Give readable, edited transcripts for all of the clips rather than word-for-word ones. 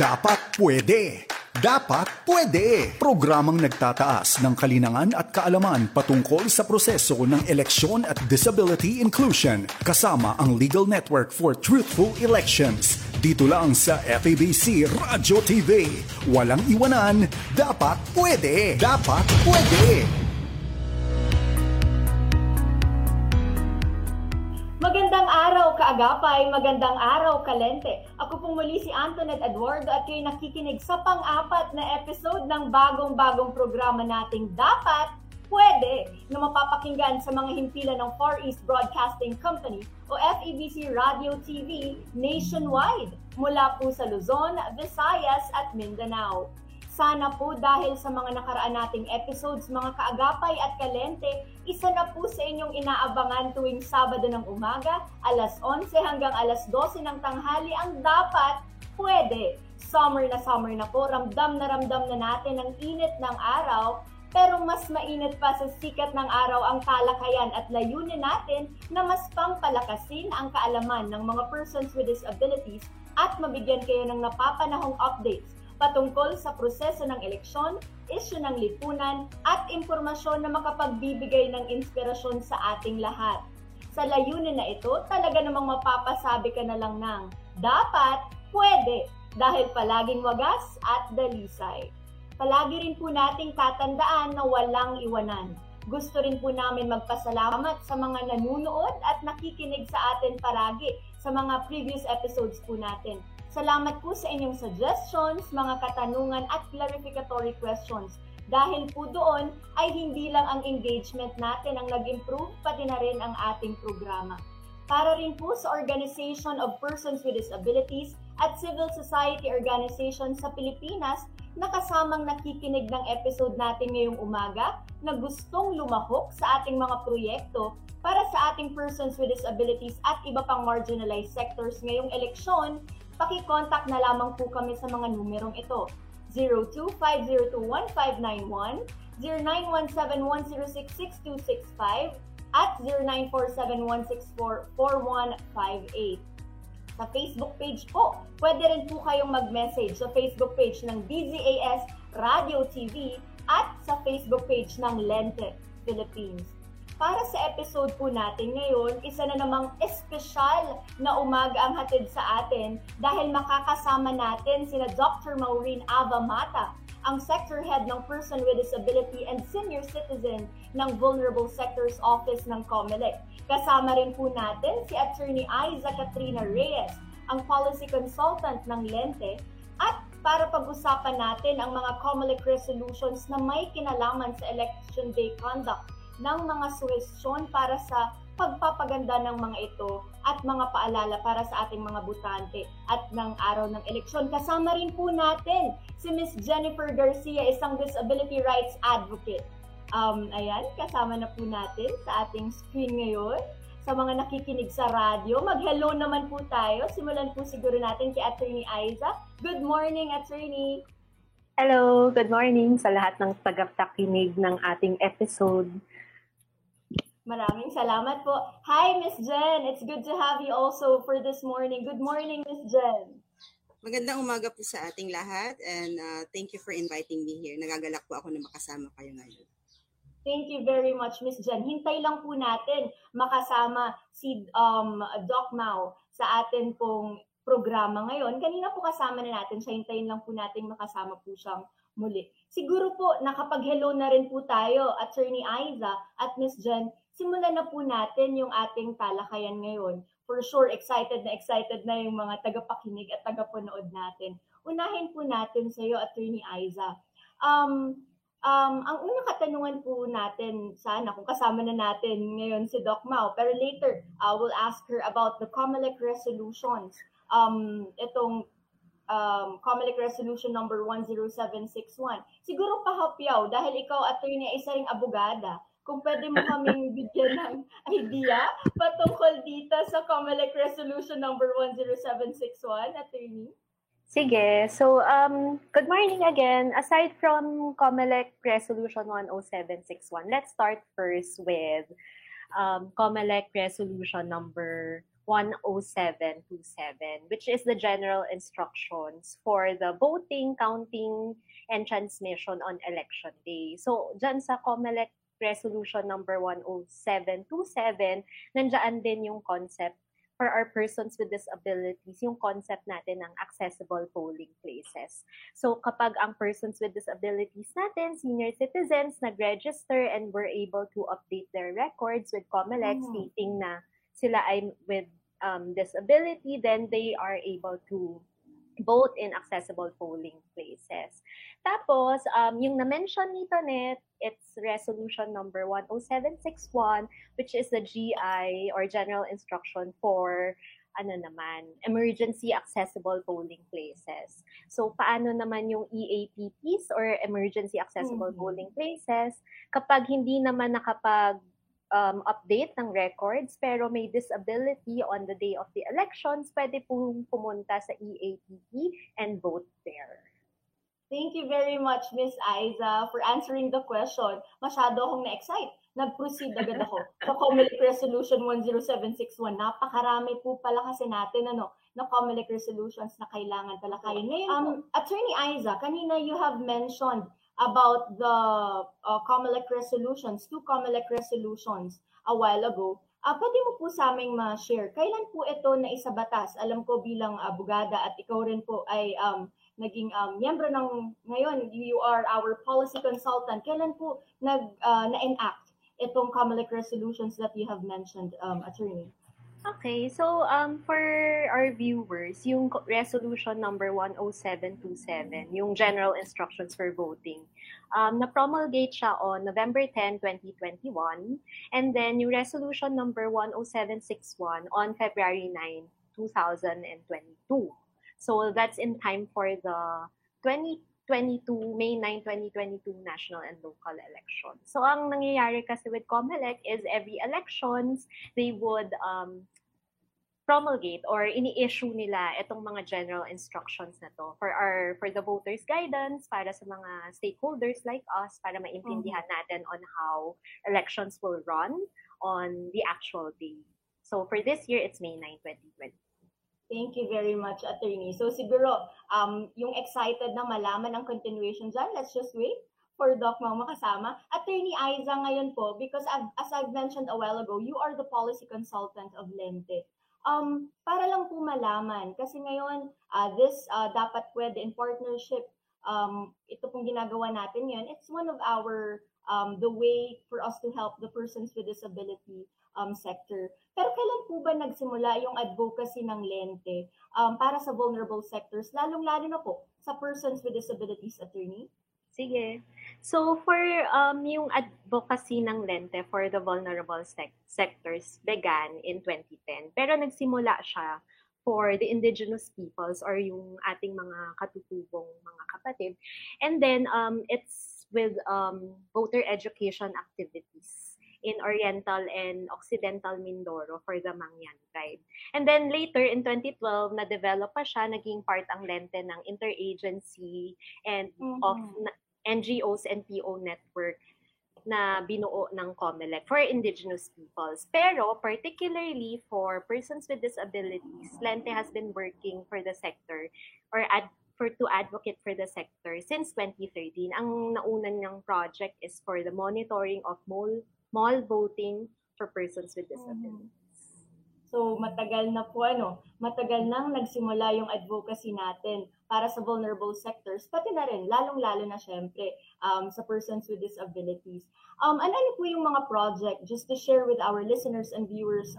Dapat pwede! Dapat pwede! Programang nagtataas ng kalinangan at kaalaman patungkol sa proseso ng eleksyon at disability inclusion kasama ang Legal Network for Truthful Elections. Dito lang sa FEBC Radio TV. Walang iwanan, dapat pwede! Dapat pwede! Magandang araw kaagapay, magandang araw kalente. Ako pong muli si Antoinette Eduardo at kayo nakikinig sa pang-apat na episode ng bagong-bagong programa nating Dapat Pwede na mapapakinggan sa mga himpilan ng Far East Broadcasting Company o FEBC Radio TV nationwide mula po sa Luzon, Visayas at Mindanao. Sana po dahil sa mga nakaraan nating episodes, mga kaagapay at kalente, isa na po sa inyong inaabangan tuwing Sabado ng umaga, alas 11 hanggang alas 12 ng tanghali ang Dapat Pwede. Summer na po, ramdam na natin ang init ng araw, pero mas mainit pa sa sikat ng araw ang talakayan at layunin natin na mas pangpalakasin ang kaalaman ng mga persons with disabilities at mabigyan kayo ng napapanahong updates patungkol sa proseso ng eleksyon, isyu ng lipunan, at impormasyon na makapagbibigay ng inspirasyon sa ating lahat. Sa layunin na ito, talaga namang mapapasabi ka na lang ng dapat, pwede, dahil palaging wagas at dalisay. Palagi rin po nating tatandaan na walang iwanan. Gusto rin po namin magpasalamat sa mga nanunood at nakikinig sa atin paragi sa mga previous episodes po natin. Salamat po sa inyong suggestions, mga katanungan at clarificatory questions. Dahil po doon ay hindi lang ang engagement natin ang nag-improve, pati na rin ang ating programa. Para rin po sa Organization of Persons with Disabilities at Civil Society Organization sa Pilipinas, nakasamang nakikinig ng episode natin ngayong umaga na gustong lumahok sa ating mga proyekto para sa ating persons with disabilities at iba pang marginalized sectors ngayong eleksyon, paki-contact na lamang po kami sa mga numerong ito. 025021591, 09171066265, at 09471644158. Sa Facebook page po, pwede rin po kayong mag-message sa Facebook page ng DZAS Radio TV at sa Facebook page ng Lente Philippines. Para sa episode po natin ngayon, isa na namang espesyal na umaga ang hatid sa atin dahil makakasama natin sina Dr. Maureen Ava Mata, ang Sector Head ng Person with Disability and Senior Citizen ng Vulnerable Sectors Office ng COMELEC. Kasama rin po natin si Attorney Aiza Katrina Reyes, ang Policy Consultant ng Lente, at para pag-usapan natin ang mga COMELEC resolutions na may kinalaman sa Election Day Conduct ng mga suhestyon para sa pagpapaganda ng mga ito at mga paalala para sa ating mga butante at ng araw ng eleksyon. Kasama rin po natin si Ms. Jennifer Garcia, isang disability rights advocate. Ayan, kasama na po natin sa ating screen ngayon. Sa mga nakikinig sa radyo, mag-hello naman po tayo. Simulan po siguro natin kay Attorney Aiza. Good morning, Attorney! Hello! Good morning sa lahat ng tagaptakinig ng ating episode. Maraming salamat po. Hi, Ms. Jen. It's good to have you also for this morning. Good morning, Ms. Jen. Magandang umaga po sa ating lahat and thank you for inviting me here. Nagagalak po ako na makasama kayo ngayon. Thank you very much, Ms. Jen. Hintay lang po natin makasama si Doc Mau sa atin pong programa ngayon. Kanina po kasama na natin siya. Hintayin lang po natin makasama po siyang muli. Siguro po nakapag-hello na rin po tayo, Attorney Aiza at Ms. Jen. Simulan na po natin yung ating talakayan ngayon. For sure, excited na yung mga tagapakinig at tagapanood natin. Unahin po natin sa iyo, Attorney Aiza. Ang unang katanungan po natin, sana kung kasama na natin ngayon si Doc Mau, pero later, we'll ask her about the COMELEC resolutions. Itong COMELEC Resolution number 10761. Siguro pahapyaw, dahil ikaw, Attorney, isa ring abogada. Kung pwede mo kaming bigyan ng idea patungkol dito sa COMELEC Resolution number 10761, Attorney. Sige. So, good morning again. Aside from COMELEC Resolution 10761, let's start first with COMELEC Resolution number 10727, which is the general instructions for the voting, counting, and transmission on election day. So, dyan sa COMELEC Resolution number 10727, nandiyan din yung concept for our persons with disabilities, yung concept natin ng accessible polling places. So kapag ang persons with disabilities natin, senior citizens, nag-register and were able to update their records with COMELEC stating na sila ay with disability, then they are able to vote in accessible polling places. Tapos, yung na-mention ni Tonet, it's resolution number 10761, which is the GI or General Instruction for emergency accessible polling places. So, paano naman yung EAPPs or emergency accessible polling places kapag hindi naman nakapag update ng records pero may disability on the day of the elections, pwede pong pumunta sa EATP and vote there. Thank you very much, Ms. Aiza, for answering the question. Masyado akong na-excite. Nag-proceed agad ako sa COMELEC Resolution 10761. Napakarami po pala kasi natin na COMELEC Resolutions na kailangan talakayin. Ngayon, Attorney Aiza, kanina you have mentioned about the COMELEC resolutions, two COMELEC resolutions a while ago. Pwede mo po sa aming ma-share, kailan po ito na isabatas? Alam ko bilang abogada at ikaw rin po ay naging miyembro ng ngayon, you are our policy consultant. Kailan po na-enact itong COMELEC resolutions that you have mentioned, Attorney? Okay, so for our viewers, yung resolution number 10727, yung general instructions for voting, na-promulgate siya on November 10, 2021, and then yung resolution number 10761 on February 9, 2022. So that's in time for the May 9, 2022 national and local elections. So ang nangyayari kasi with COMELEC is every elections, they would promulgate or ini-issue nila itong mga general instructions na to for the voters' guidance, para sa mga stakeholders like us, para maintindihan natin on how elections will run on the actual day. So for this year, it's May 9, 2022. Thank you very much, Attorney. So siguro, yung excited na malaman ang continuation dyan, let's just wait for Doc Mau makasama. Attorney Aiza ngayon po, because as I've mentioned a while ago, you are the policy consultant of Lente. Para lang po malaman, kasi ngayon, this Dapat PWDe in partnership, ito pong ginagawa natin yun, it's one of our, the way for us to help the persons with disability sector. Pero kailan po ba nagsimula yung advocacy ng Lente para sa vulnerable sectors, lalong-lalo na po sa persons with disabilities, Attorney? Sige. So for yung advocacy ng Lente for the vulnerable sectors began in 2010. Pero nagsimula siya for the indigenous peoples or yung ating mga katutubong mga kapatid. And then it's with voter education activities in Oriental and Occidental Mindoro for the Mangyan tribe. And then later in 2012, na-develop pa siya, naging part ang Lente ng interagency and of NGOs and PO network na binuo ng COMELEC for indigenous peoples. Pero particularly for persons with disabilities, Lente has been working for the sector or to advocate for the sector since 2013. Ang nauna niyang project is for the monitoring of mall voting for persons with disabilities. So matagal na po matagal nang nagsimula yung advocacy natin para sa vulnerable sectors, pati na rin, lalong-lalo na syempre sa persons with disabilities. Ano po yung mga project just to share with our listeners and viewers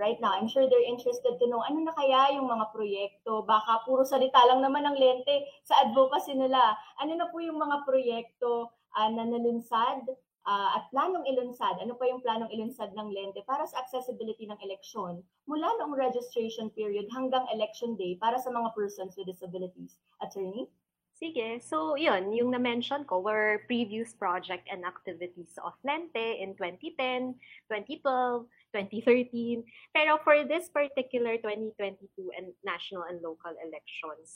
right now? I'm sure they're interested to know ano na kaya yung mga proyekto, baka puro salita lang naman ng Lente sa advocacy nila. Ano na po yung mga proyekto na nalunsad at planong ilunsad, ano pa yung planong ilunsad ng Lente para sa accessibility ng eleksyon mula noong registration period hanggang election day para sa mga persons with disabilities, Attorney? Sige. So, yun, yung na-mention ko were previous project and activities of Lente in 2010, 2012, 2013. Pero for this particular 2022 and national and local elections,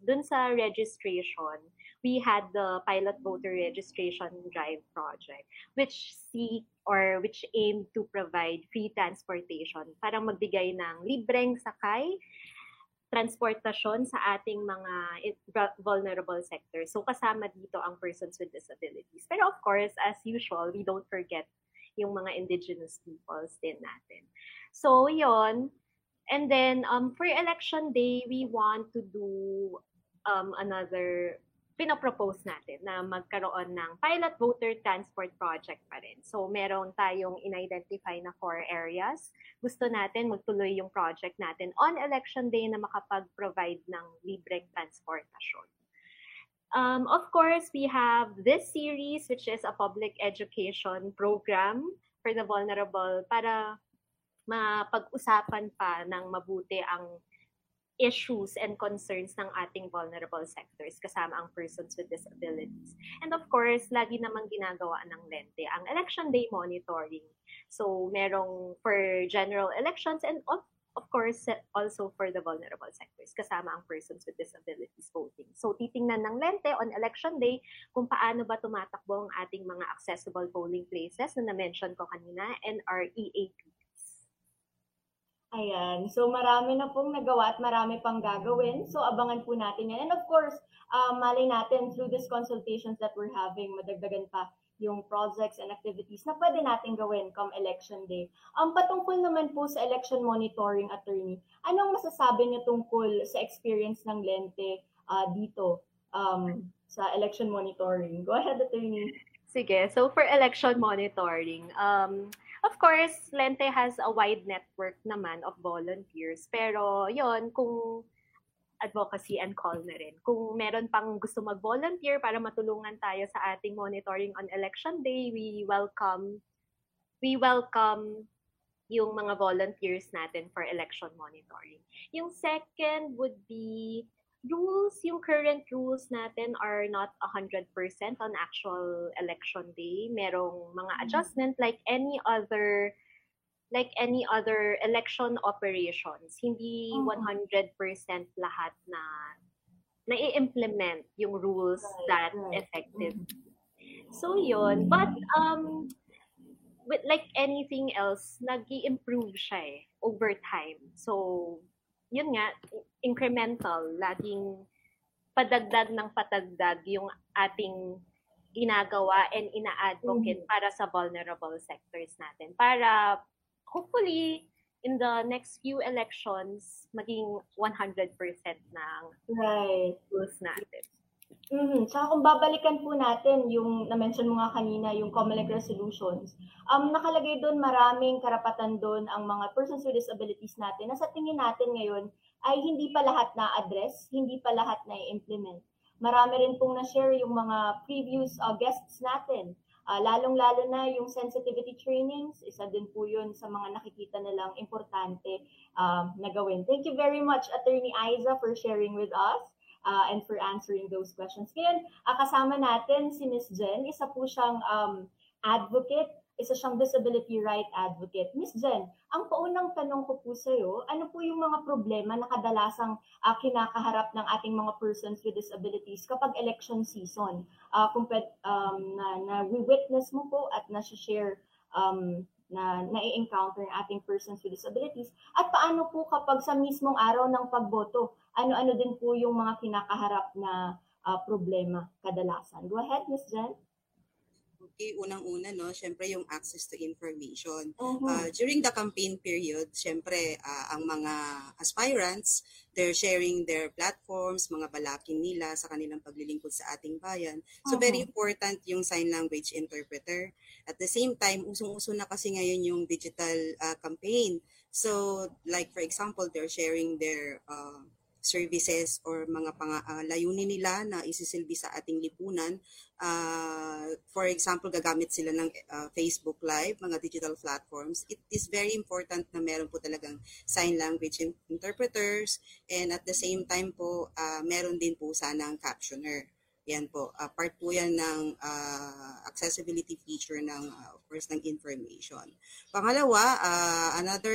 is dun sa registration, we had the pilot voter registration drive project, which aimed to provide free transportation, parang magbigay ng libreng sakay, transportasyon sa ating mga vulnerable sectors. So kasama dito ang persons with disabilities. Pero of course, as usual, we don't forget yung mga indigenous peoples din natin. So yon. And then for election day, we want to do another, pinapropose natin na magkaroon ng pilot voter transport project pa rin. So meron tayong in-identify na 4 areas. Gusto natin magtuloy yung project natin on election day na makapag-provide ng libreng transportasyon. Of course, we have this series, which is a public education program for the vulnerable para mapag-usapan pa ng mabuti ang issues and concerns ng ating vulnerable sectors kasama ang persons with disabilities. And of course, lagi namang ginagawa ng Lente ang election day monitoring. So merong for general elections and of course also for the vulnerable sectors kasama ang persons with disabilities voting. So titingnan ng Lente on election day kung paano ba tumatakbo ang ating mga accessible polling places na na-mention ko kanina and our EAP. Ayan. So marami na pong nagawa at marami pang gagawin. So abangan po natin yan. And of course, malay natin through these consultations that we're having, madagdagan pa yung projects and activities na pwede natin gawin come election day. Patungkol naman po sa election monitoring, attorney, anong masasabi niyo tungkol sa experience ng Lente dito sa election monitoring? Go ahead, attorney. Sige. So for election monitoring, of course, Lente has a wide network naman of volunteers. Pero yon, kung advocacy and call na rin. Kung meron pang gusto mag-volunteer para matulungan tayo sa ating monitoring on election day, we welcome yung mga volunteers natin for election monitoring. Yung second would be rules. Yung current rules natin are not 100% on actual election day. Merong mga adjustment like any other election operations. Hindi 100% lahat na nai-implement yung rules that effective. So yun. But with like anything else, nag-i-improve siya over time. So yun nga, incremental, laging padagdag ng patagdag yung ating ginagawa and ina-advocate para sa vulnerable sectors natin. Para hopefully, in the next few elections, maging 100% ng rules natin. Saka kung babalikan po natin yung na-mention mo nga kanina, yung COMELEC resolutions, nakalagay doon maraming karapatan doon ang mga persons with disabilities natin na sa tingin natin ngayon ay hindi pa lahat na-address, hindi pa lahat na-implement. Marami rin pong na-share yung mga previous guests natin. Lalong-lalo na yung sensitivity trainings, isa din po yun sa mga nakikita na lang importante na gawin. Thank you very much, Attorney Aiza, for sharing with us. And for answering those questions. Ngayon, kasama natin si Ms. Jen. Isa po siyang advocate, isa siyang disability right advocate. Ms. Jen, ang paunang tanong ko po sa iyo, ano po yung mga problema na kadalasang kinakaharap ng ating mga persons with disabilities kapag election season? Kung na-witness mo po at na-share na na-encounter ng ating persons with disabilities at paano po kapag sa mismong araw ng pagboto, ano-ano din po yung mga kinakaharap na problema kadalasan. Go ahead, Ms. Jen. Okay, unang-una, no, syempre yung access to information. During the campaign period, syempre ang mga aspirants, they're sharing their platforms, mga balakin nila sa kanilang paglilingkod sa ating bayan. So very important yung sign language interpreter. At the same time, usong-uso na kasi ngayon yung digital campaign. So like for example, they're sharing their services or mga layunin nila na isisilbi sa ating lipunan. For example, gagamit sila ng Facebook Live, mga digital platforms. It is very important na meron po talagang sign language interpreters and at the same time po, meron din po sana ang captioner. Yan po, part po yan ng accessibility feature ng, of course, ng information. Pangalawa, another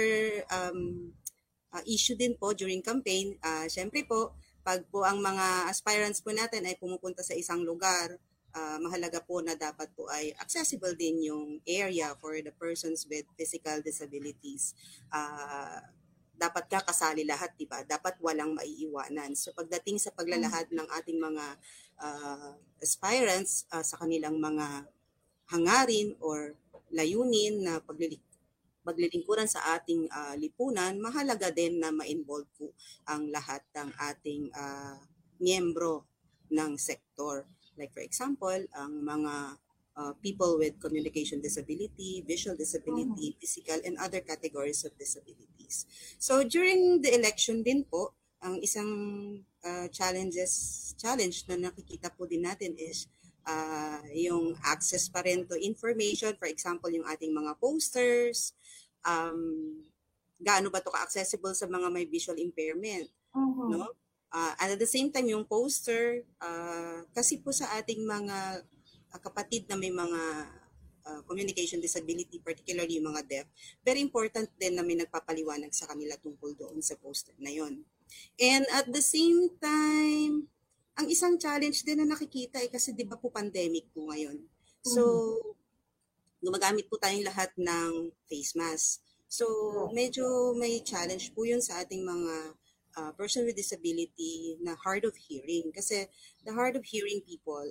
issue din po during campaign, syempre po, Pag po ang mga aspirants po natin ay pumupunta sa isang lugar, mahalaga po na dapat po ay accessible din yung area for the persons with physical disabilities. Dapat kakasali lahat, diba? Dapat walang maiiwanan. So pagdating sa paglalahad ng ating mga aspirants sa kanilang mga hangarin or layunin na paglilingkuran sa ating lipunan, mahalaga din na ma-involve po ang lahat ng ating miyembro ng sektor. Like for example, ang mga people with communication disability, visual disability, physical, and other categories of disabilities. So during the election din po, ang isang challenge na nakikita po din natin is yung access pa rin to information, for example, yung ating mga posters, gaano ba to ka-accessible sa mga may visual impairment, no? And at the same time, yung poster, kasi po sa ating mga kapatid na may mga communication disability, particularly yung mga deaf, very important din na may nagpapaliwanag sa kanila tungkol doon sa poster na yon. And at the same time, ang isang challenge din na nakikita ay kasi di ba po pandemic po ngayon. So, gumagamit po tayong lahat ng face mask. So, medyo may challenge po yun sa ating mga person with disability na hard of hearing. Kasi the hard of hearing people,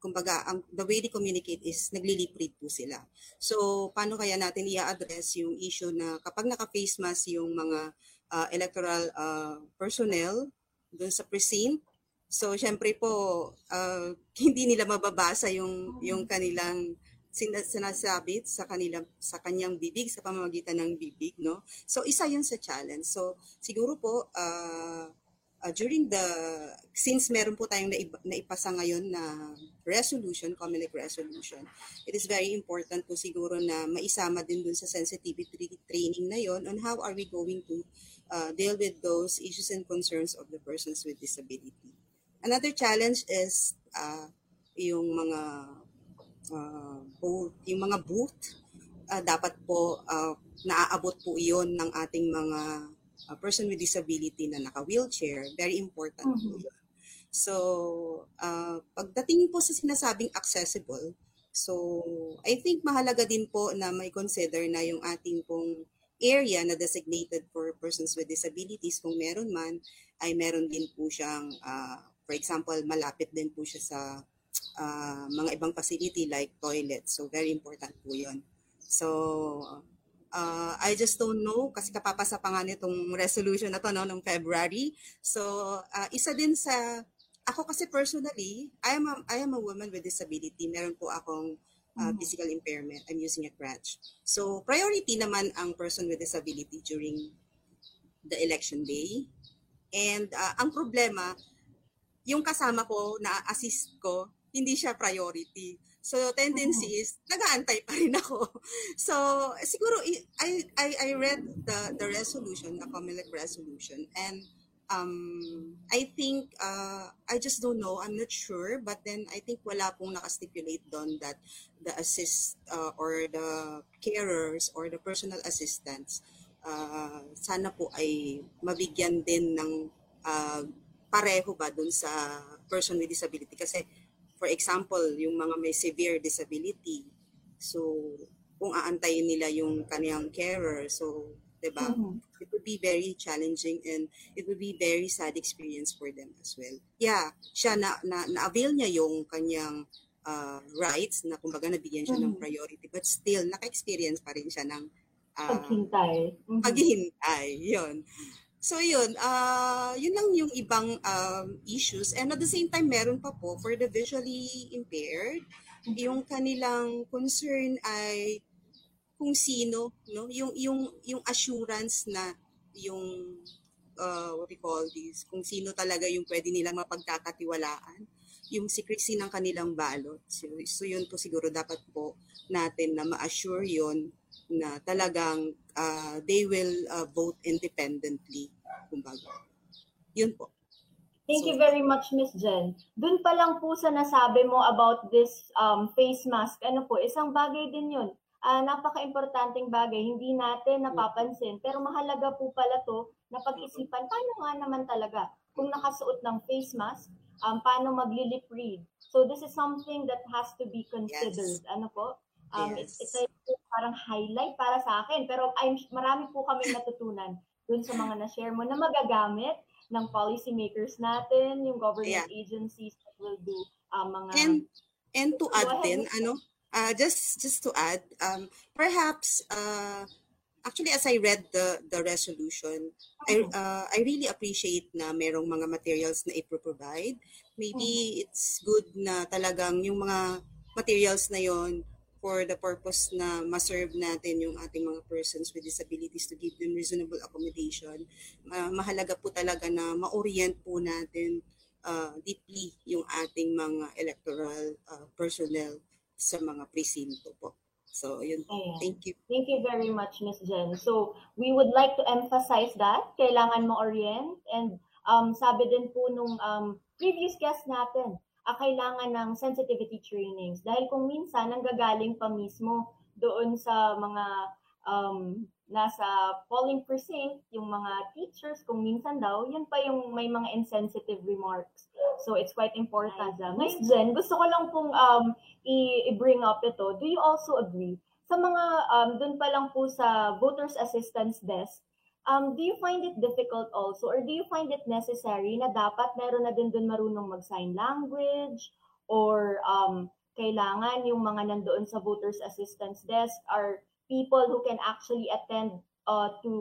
kumbaga, the way they communicate is nagliliprid po sila. So, paano kaya natin i-address yung issue na kapag naka-face mask yung mga electoral personnel doon sa precinct? So, syempre po, hindi nila mababasa yung kanilang sinasabit sa kanyang bibig, sa pamamagitan ng bibig, no? So, isa yun sa challenge. So, siguro po, since meron po tayong naipasa ngayon na resolution, COMELEC resolution, it is very important po siguro na maisama din dun sa sensitivity training na yon on how are we going to deal with those issues and concerns of the persons with disability. Another challenge is yung mga booth, dapat po naaabot po iyon ng ating mga person with disability na naka-wheelchair. Very important po yun. So, pagdating po sa sinasabing accessible, so I think mahalaga din po na may consider na yung ating pong area na designated for persons with disabilities, kung meron man, ay meron din po siyang for example, malapit din po siya sa mga ibang facility like toilet. So, very important po yun. So, I just don't know kasi kapapasa pa nga nitong resolution na to, no, noong February. So, isa din sa... Ako kasi personally, I am a woman with disability. Meron po akong physical impairment. I'm using a crutch. So, priority naman ang person with disability during the election day. And ang problema... yung kasama ko, na-assist ko, hindi siya priority. So, tendency is, nag-aantay pa rin ako. So, siguro, I read the resolution, the COMELEC resolution, and I think, I just don't know, I'm not sure, but then I think wala pong nakastipulate doon that the assist or the carers or the personal assistants, sana po ay mabigyan din ng pareho ba dun sa person with disability? Kasi, for example, yung mga may severe disability, so, kung aantayin nila yung kanyang carer, so, diba, it would be very challenging and it would be very sad experience for them as well. Yeah, siya na-avail niya yung kanyang rights, na kumbaga nabigyan siya ng priority, but still, naka-experience pa rin siya ng paghintay. Paghihintay, yun. So yun, yun lang yung ibang issues, and at the same time meron pa po for the visually impaired, yung kanilang concern ay kung sino, no, yung assurance na yung what we call this, kung sino talaga yung pwede nilang mapagkakatiwalaan, yung secrecy ng kanilang ballot. So yun po siguro dapat po natin na ma-assure yun na talagang they will vote independently. Kumbaga. Yun po. Thank you very much, Ms. Jen. Doon pa lang po sa nasabi mo about this face mask, ano po, isang bagay din yun. Napaka-importanting bagay, hindi natin napapansin, pero mahalaga po pala to na pag-isipan, paano nga naman talaga kung nakasuot ng face mask, paano magli-lip read. So this is something that has to be considered. Yes. Ano po? Yes. It's a parang highlight para sa akin. Pero marami po kami natutunan dun sa mga na-share mo na magagamit ng policymakers natin, yung government agencies that will do mga... And to add din, ano, just to add, perhaps, actually as I read the resolution, I really appreciate na merong mga materials na i-provide. Maybe it's good na talagang yung mga materials na yon for the purpose na ma-serve natin yung ating mga persons with disabilities to give them reasonable accommodation. Mahalaga po talaga na ma-orient po natin deeply yung ating mga electoral personnel sa mga presinto po. So, yun. Ayan. Thank you. Thank you very much, Ms. Jen. So, we would like to emphasize that. Kailangan ma-orient. And sabi din po nung previous guest natin, kailangan ng sensitivity trainings. Dahil kung minsan, nanggagaling pa mismo doon sa mga nasa polling precinct, yung mga teachers, kung minsan daw, yan pa yung may mga insensitive remarks. So it's quite important. Ms. Jen, gusto ko lang pong i-bring up ito. Do you also agree? Sa mga, doon pa lang po sa Voters Assistance Desk, do you find it difficult also, or do you find it necessary na dapat meron na din doon marunong mag-sign language, or kailangan yung mga nandoon sa Voters Assistance Desk are people who can actually attend to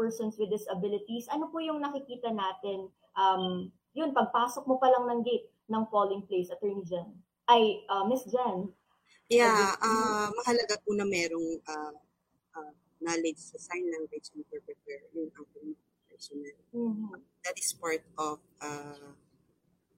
persons with disabilities? Ano po yung nakikita natin? Yun, pagpasok mo pa lang ng gate ng polling place, Attorney Jen. Ay, Miss Jen. Yeah, mahalaga po na merong... knowledge sa sign language interpreter yung ating personal. That is part of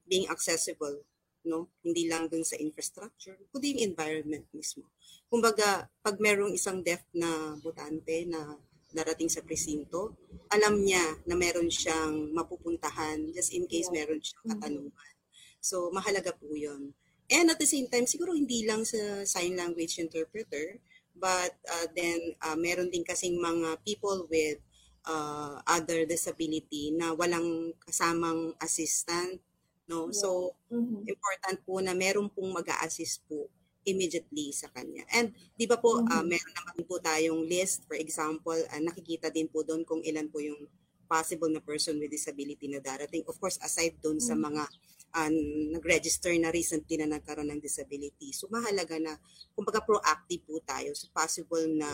being accessible, no? Hindi lang dun sa infrastructure, kundi yung environment mismo. Kumbaga, pag merong isang deaf na botante na narating sa presinto, alam niya na meron siyang mapupuntahan just in case meron siyang katanungan. So, mahalaga po yun. And at the same time, siguro hindi lang sa sign language interpreter, but then meron din kasing mga people with other disability na walang kasamang assistant, no? So important po na meron pong mag-a-assist po immediately sa kanya. And di ba po meron naman po tayong list, for example, nakikita din po doon kung ilan po yung possible na person with disability na darating. Of course, aside doon sa mga nag-register na recently na nagkaroon ng disability. So, mahalaga na, kumbaga proactive po tayo sa possible na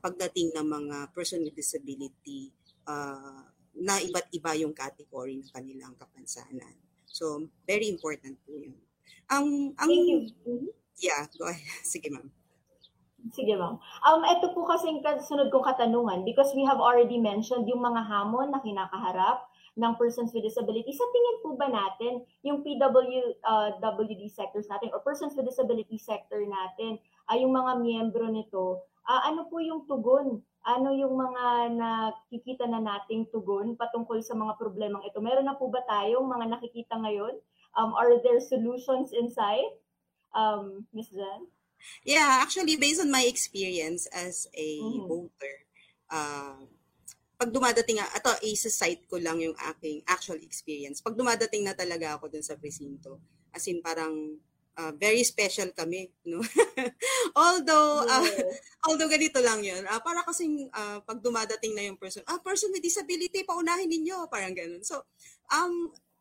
pagdating ng mga person with disability na iba't iba yung category ng kanilang kapansanan. So, very important po yun. Yeah, go ahead. Sige, ma'am. Sige, ma'am. Ito po kasing sunod kong katanungan, because we have already mentioned yung mga hamon na kinakaharap ng persons with disabilities. Sa tingin po ba natin yung PWDe sectors natin or persons with disability sector natin, yung mga miyembro nito, ano po yung tugon? Ano yung mga nakikita na nating tugon patungkol sa mga problemang ito? Meron na po ba tayong mga nakikita ngayon? Are there solutions inside? Ms. Jen? Yeah, actually based on my experience as a voter, pag dumadating nga, ito, isa-cite ko lang yung aking actual experience. Pag dumadating na talaga ako dun sa presinto, as in parang very special kami, no? although ganito lang yun, para kasing pag dumadating na yung person, person with disability, paunahin ninyo, parang ganun. So,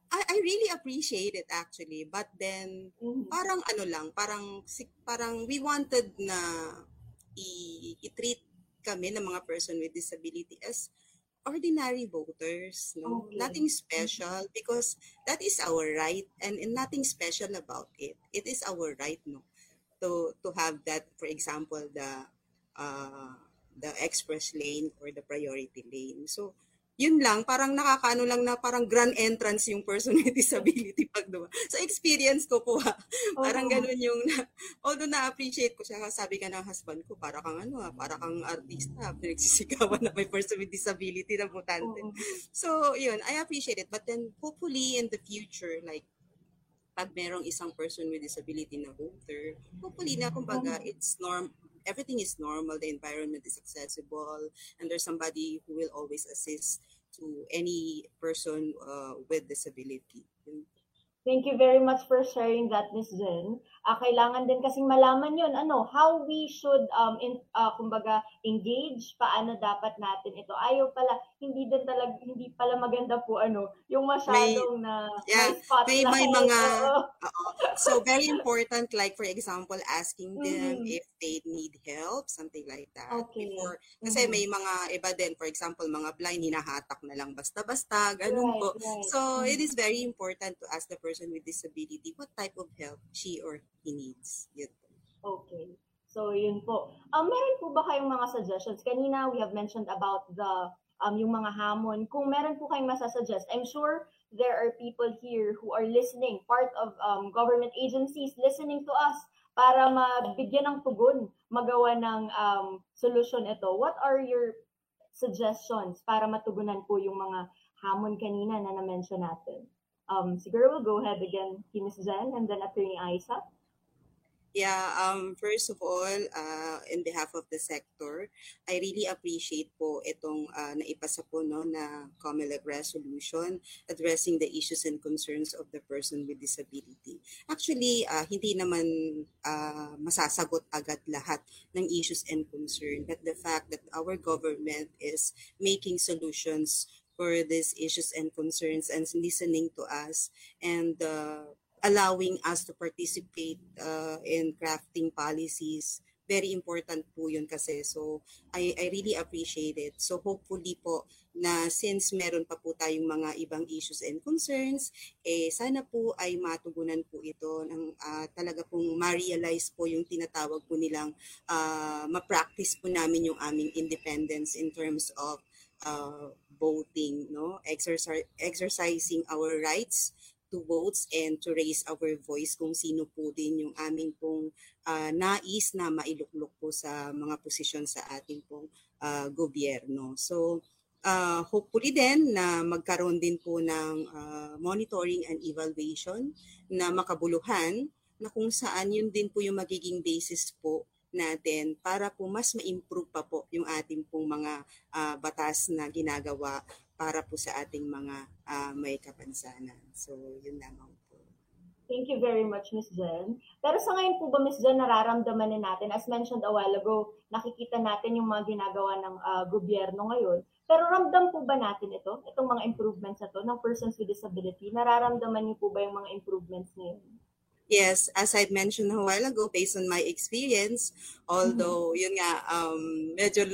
I really appreciate it actually, but then, parang ano lang, parang we wanted na i-treat kami ng mga person with disability as ordinary voters, no? Nothing special, because that is our right, and nothing special about it. It is our right, no, to have that, for example, the express lane or the priority lane. So yun lang, parang nakakaano lang na parang grand entrance yung person with disability pag doon. So experience ko po parang ganun yung, although na-appreciate ko siya, sabi ka ng husband ko, para kang ano para kang artista, pinagsisigawan na may person with disability na botante. So yun, I appreciate it. But then hopefully in the future, like pag merong isang person with disability na voter, hopefully na kumbaga it's norm. Everything is normal, the environment is accessible, and there's somebody who will always assist to any person with disability. Thank you very much for sharing that, Ms. Jen. Kailangan din kasing malaman yun, how we should, kumbaga, engage, paano dapat natin ito. Ayaw pala, hindi pala maganda po, yung masyadong So, very important, like, for example, asking them if they need help, something like that. Okay. Before, kasi may mga iba din, for example, mga blind, hinahatak na lang basta-basta, ganun po. So, it is very important to ask the person with disability what type of help she or he needs. Yun. Okay. So, yun po. Meron po ba kayong mga suggestions? Kanina, we have mentioned about the yung mga hamon. Kung meron po kayong masasuggest, I'm sure there are people here who are listening, part of government agencies listening to us para mabigyan ng tugon, magawa ng solusyon ito. What are your suggestions para matugunan po yung mga hamon kanina na na-mention natin? Siguro we'll go ahead again to Ms. Jen and then Attorney Aiza. Yeah, first of all, in behalf of the sector, I really appreciate po itong naipasa po na COMELEC resolution addressing the issues and concerns of the person with disability. Actually, hindi naman masasagot agad lahat ng issues and concern, but the fact that our government is making solutions for these issues and concerns and listening to us and allowing us to participate in crafting policies. Very important po yun kasi. So, I really appreciate it. So, hopefully po na since meron pa po tayong mga ibang issues and concerns, sana po ay matugunan po ito ng talaga pong ma-realize po yung tinatawag po nilang ma-practice po namin yung aming independence in terms of voting, exercising our rights to votes and to raise our voice kung sino po din yung aming pong nais na mailuklok po sa mga posisyon sa ating pong gobyerno. So, hopefully din na magkaroon din po ng monitoring and evaluation na makabuluhan na kung saan yun din po yung magiging basis po natin para po mas ma-improve pa po yung ating pong mga batas na ginagawa para po sa ating mga may kapansanan. So, yun lamang po. Thank you very much, Ms. Jen. Pero sa ngayon po ba, Ms. Jen, nararamdaman na natin, as mentioned a while ago, nakikita natin yung mga ginagawa ng gobyerno ngayon. Pero ramdam po ba natin ito, itong mga improvements na ito ng persons with disability? Nararamdaman niyo po ba yung mga improvements ngayon? Yes, as I mentioned a while ago, based on my experience, although, yun nga, medyo,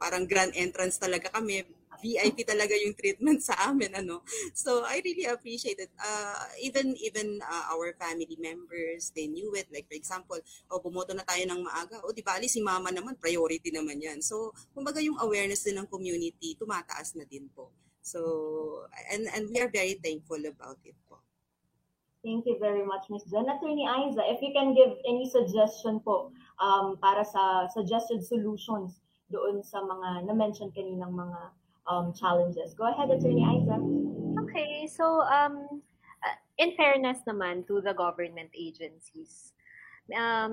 parang grand entrance talaga kami, VIP talaga yung treatment sa amin, So, I really appreciate it. Even our family members, they knew it. Like, for example, bumoto na tayo ng maaga. Di ba, si mama naman, priority naman yan. So, kumbaga yung awareness din ng community, tumataas na din po. So, and we are very thankful about it po. Thank you very much, Ms. Jen. Attorney Aiza, if you can give any suggestion po para sa suggested solutions doon sa mga na-mention kaninang mga challenges. Go ahead, Attorney Aiza. Okay, so in fairness naman to the government agencies,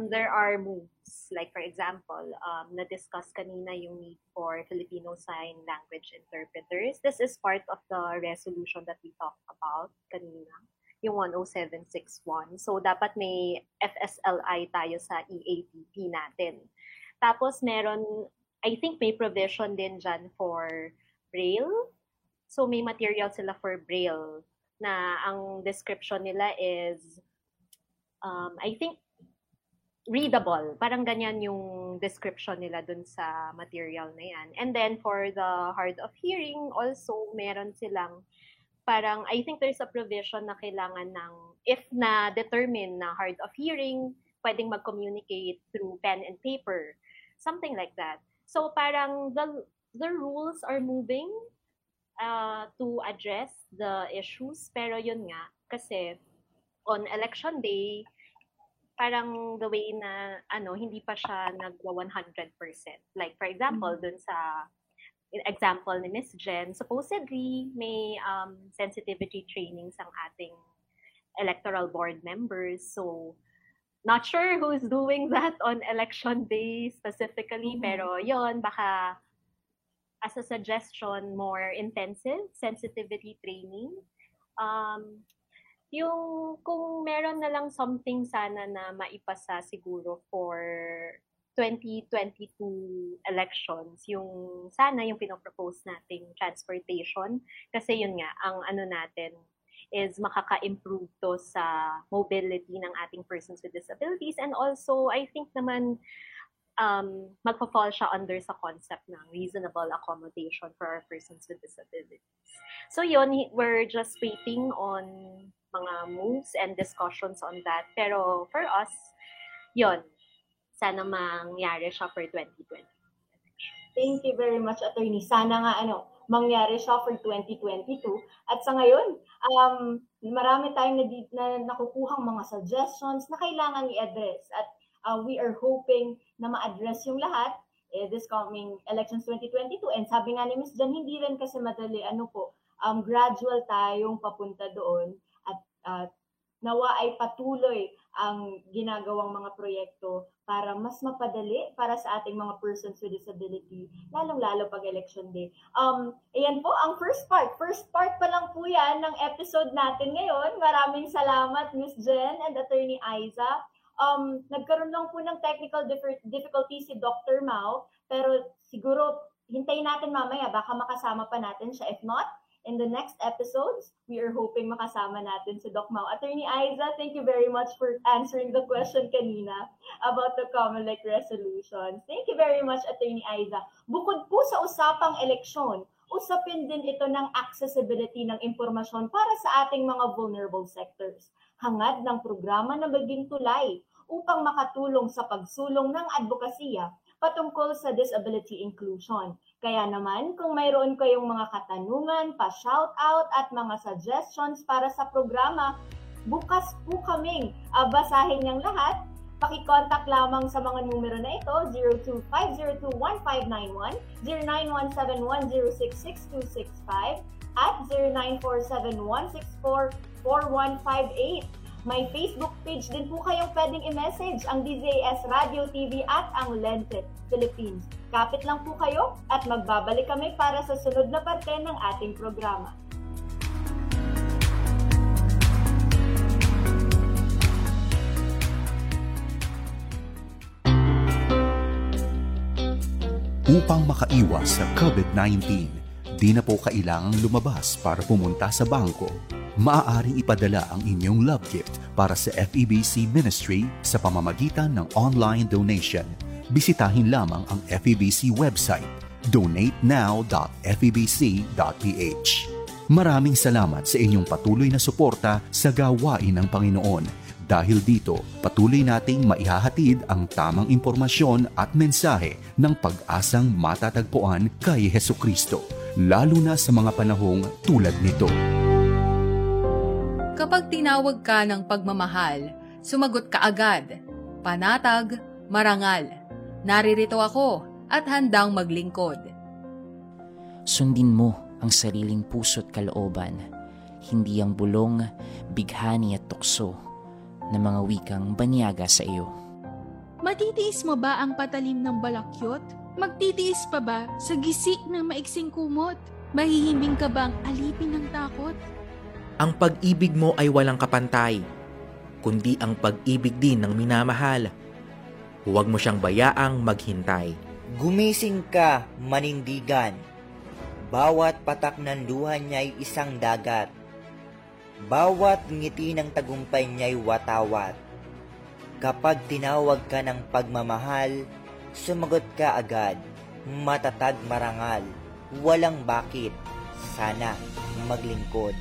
there are moves. Like for example, na-discuss kanina yung need for Filipino Sign Language interpreters. This is part of the resolution that we talked about kanina, yung 10761. So dapat may FSLI tayo sa EATP natin. Tapos meron, I think may provision din dyan for Braille. So may material sila for Braille na ang description nila is I think readable. Parang ganyan yung description nila dun sa material na yan. And then for the hard of hearing also meron silang parang I think there's a provision na kailangan ng if na determine na hard of hearing, pwedeng mag-communicate through pen and paper. Something like that. So parang the rules are moving to address the issues. Pero yun nga, kasi on election day, parang the way na, hindi pa siya nagwa 100%. Like, for example, dun sa example ni Ms. Jen, supposedly may sensitivity training sang ating electoral board members. So, not sure who's doing that on election day specifically, pero yon baka as a suggestion, more intensive sensitivity training. Yung kung meron na lang something sana na maipasa siguro for 2022 elections, yung sana yung pinopropose nating transportation, kasi yun nga, ang ano natin is makaka-improve to sa mobility ng ating persons with disabilities, and also I think naman magpa-fall siya under sa concept ng reasonable accommodation for our persons with disabilities. So yun, we're just waiting on mga moves and discussions on that. Pero for us, yun, sana mangyari siya for 2020. Thank you very much, Attorney. Sana nga mangyari siya for 2022. At sa ngayon, marami tayong nakukuhang mga suggestions na kailangan i-address at we are hoping na ma-address yung lahat this coming elections 2022. And sabi nga ni Ms. Jan, hindi rin kasi madali, gradual tayong papunta doon. At nawa ay patuloy ang ginagawang mga proyekto para mas mapadali para sa ating mga persons with disability, lalong-lalo pag election day. Ayan po ang first part. First part pa lang po yan ng episode natin ngayon. Maraming salamat, Ms. Jen and Attorney Aiza. Nagkaroon lang po ng technical difficulty si Dr. Mao, pero siguro hintayin natin mamaya, baka makasama pa natin siya. If not, in the next episodes, we are hoping makasama natin si Doc Mao. Attorney Aiza, thank you very much for answering the question kanina about the COMELEC resolutions. Thank you very much, Attorney Aiza. Bukod po sa usapang eleksyon, usapin din ito ng accessibility ng impormasyon para sa ating mga vulnerable sectors. Hangad ng programa na maging tulay upang makatulong sa pagsulong ng advokasya patungkol sa disability inclusion. Kaya naman, kung mayroon kayong mga katanungan, pa-shoutout at mga suggestions para sa programa, bukas po kaming basahin niyang lahat. Pakikontak lamang sa mga numero na ito, 02502-1591, 09171-066-265, at 09471-644158. May Facebook page din po kayong pwedeng i-message, ang DZAS Radio TV at ang Lente Philippines. Kapit lang po kayo at magbabalik kami para sa sunod na parte ng ating programa. Upang makaiwas sa COVID-19, di na po kailangang lumabas para pumunta sa bangko. Maaaring ipadala ang inyong love gift para sa FEBC Ministry sa pamamagitan ng online donation. Bisitahin lamang ang FEBC website, donatenow.febc.ph. Maraming salamat sa inyong patuloy na suporta sa gawain ng Panginoon. Dahil dito, patuloy nating maihahatid ang tamang impormasyon at mensahe ng pag-asang matatagpuan kay Hesukristo, lalo na sa mga panahong tulad nito. Kapag tinawag ka ng pagmamahal, sumagot ka agad. Panatag, marangal. Naririto ako at handang maglingkod. Sundin mo ang sariling puso't kalooban, hindi ang bulong, bighani at tukso na mga wikang banyaga sa iyo. Matitiis mo ba ang patalim ng balakyot? Magtitiis pa ba sa gisik ng maiksing kumot? Mahihimbing ka bang alipin ng takot? Ang pag-ibig mo ay walang kapantay, kundi ang pag-ibig din ng minamahal. Huwag mo siyang bayaang maghintay. Gumising ka, manindigan. Bawat patak ng luha niya'y isang dagat. Bawat ngiti ng tagumpay niya'y watawat. Kapag tinawag ka ng pagmamahal, sumagot ka agad, matatag marangal, walang bakit, sana maglingkod.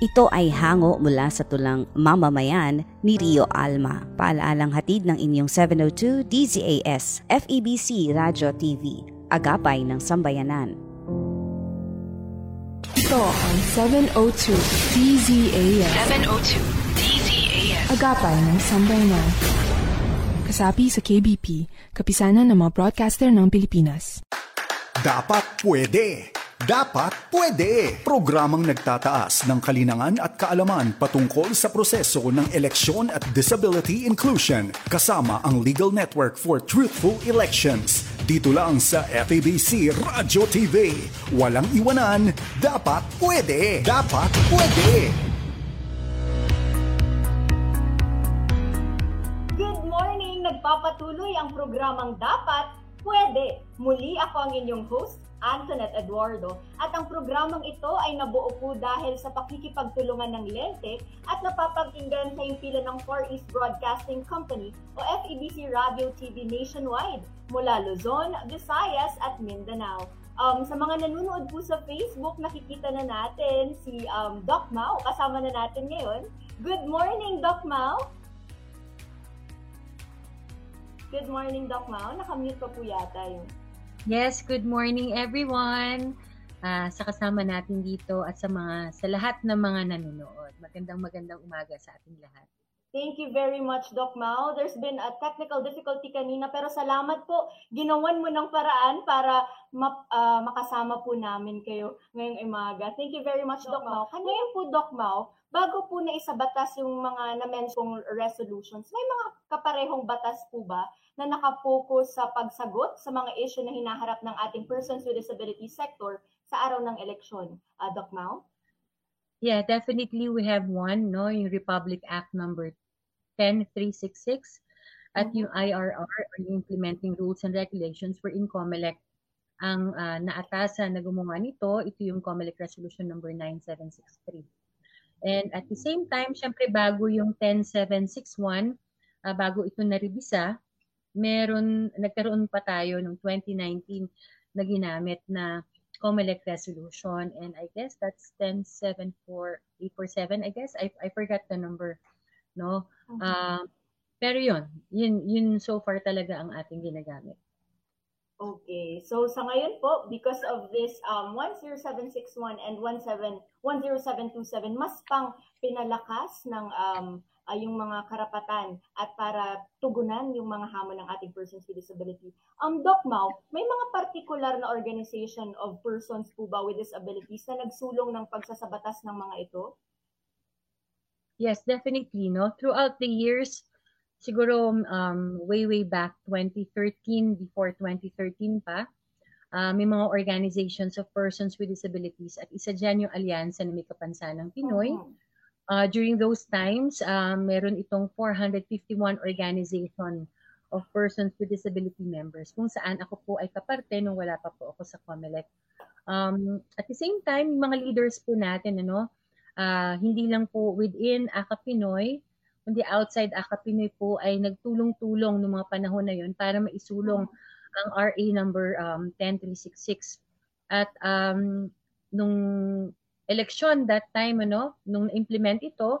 Ito ay hango mula sa tulang mamamayan ni Rio Alma. Paalaalang hatid ng inyong 702 DZAS FEBC Radio TV, agapay ng sambayanan. Ito ang 702 DZAS. 702 DZAS. Agapay ng Sambayanan. Kasapi sa KBP, kapisanan ng mga broadcaster ng Pilipinas. Dapat pwede! Dapat pwede! Programang nagtataas ng kalinangan at kaalaman patungkol sa proseso ng eleksyon at disability inclusion, kasama ang Legal Network for Truthful Elections, Dito lang sa FEBC Radio TV. Walang iwanan, dapat pwede! Dapat pwede! Good morning! Nagpapatuloy ang programang Dapat Pwede! Muli ako ang inyong host, Antoinette Eduardo, at ang programang ito ay nabuo po dahil sa pakikipagtulungan ng Lente at napapakinggan sa himpilan ng Far East Broadcasting Company o FEBC Radio TV nationwide mula Luzon, Visayas at Mindanao. Sa mga nanonood po sa Facebook, nakikita na natin si Doc Mau, kasama na natin ngayon. Good morning, Doc Mau! Good morning, Doc Mau. Nakamute pa po yata yun. Yes, good morning everyone sa kasama natin dito at sa lahat ng mga nanonood. Magandang umaga sa ating lahat. Thank you very much, Doc Mau. There's been a technical difficulty kanina pero salamat po. Ginawan mo ng paraan para makasama po namin kayo ngayong umaga. Thank you very much, Doc Mau. Kanina po, Doc Mau, bago po na isabatas yung mga na-mention resolutions, may mga kaparehong batas po ba na nakapokus sa pagsagot sa mga issue na hinaharap ng ating persons with disability sector sa araw ng eleksyon, Doc Mau? Yeah, definitely we have one, no, yung Republic Act number 10366 at yung IRR or yung Implementing Rules and Regulations wherein COMELEC ang naatasan na gumawa nito. Ito yung COMELEC Resolution number 9763. And at the same time, syempre bago yung 10761, bago ito narebisa, nagkaroon pa tayo ng 2019 na ginamit na COMELEC resolution. And I guess that's 1074847. I guess I forgot the number, no? Okay. Pero yun so far talaga ang ating ginagamit. Okay, so sa ngayon po, because of this 10761 and 10727, mas pang pinalakas ng yung mga karapatan at para tugunan yung mga hamon ng ating persons with disability. Doc Mau, may mga particular na organization of persons po ba with disabilities na nagsulong ng pagsasabatas ng mga ito? Yes, definitely, no? Throughout the years, siguro way back 2013, before 2013 pa, may mga organizations of persons with disabilities at isa dyan yung Alyansa na May Kapansanang Pinoy. During those times, meron itong 451 organization of persons with disability members kung saan ako po ay kaparte nung wala pa po ako sa COMELEC. At the same time, yung mga leaders po natin, ano, hindi lang po within Akap-Pinoy, kundi outside Akap-Pinoy po ay nagtulong-tulong noong mga panahon na yun para maisulong ang RA number 10366. At nung election that time, ano, nung implement ito,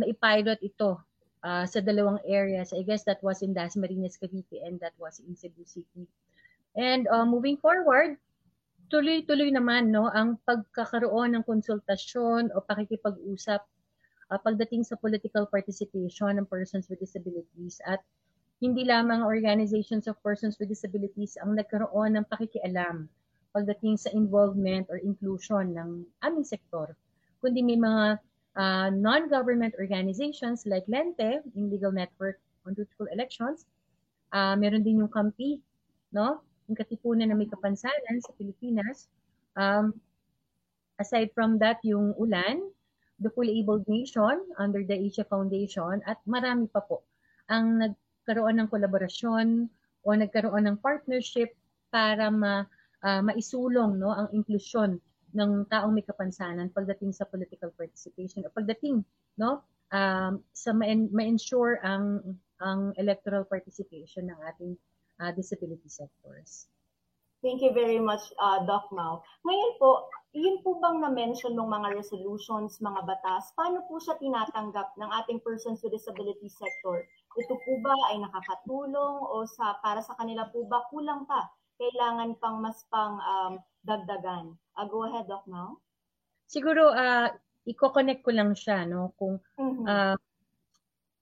na-pilot ito sa dalawang areas. I guess that was in Das Marinas, Cavite, and that was in Cebu City. And moving forward, tuloy-tuloy naman, no, ang pagkakaroon ng konsultasyon o pakikipag-usap pagdating sa political participation ng persons with disabilities, at hindi lamang organizations of persons with disabilities ang nagkaroon ng pakikialam pagdating sa involvement or inclusion ng aming sektor, kundi may mga non-government organizations like Lente, yung Legal Network for Truthful Elections, meron din yung Kampi, no, yung Katipunan na May Kapansanan sa Pilipinas. Aside from that, yung Ulan, the Fully Abled Nation under the Asia Foundation, at marami pa po ang nagkaroon ng kolaborasyon o nagkaroon ng partnership para maisulong, no, ang inklusyon ng taong may kapansanan pagdating sa political participation o pagdating, no, sa ma-ensure ang electoral participation ng ating disability sectors. Thank you very much, Doc Mau. Ngayon po, yun po bang na-mention ng mga resolutions, mga batas, paano po siya tinatanggap ng ating persons with disability sector? Ito po ba ay nakakatulong o para sa kanila po ba kulang pa? Kailangan pang mas pang dagdagan. Go ahead, Doc Mau. Siguro, i-coconnect ko lang siya, no? Kung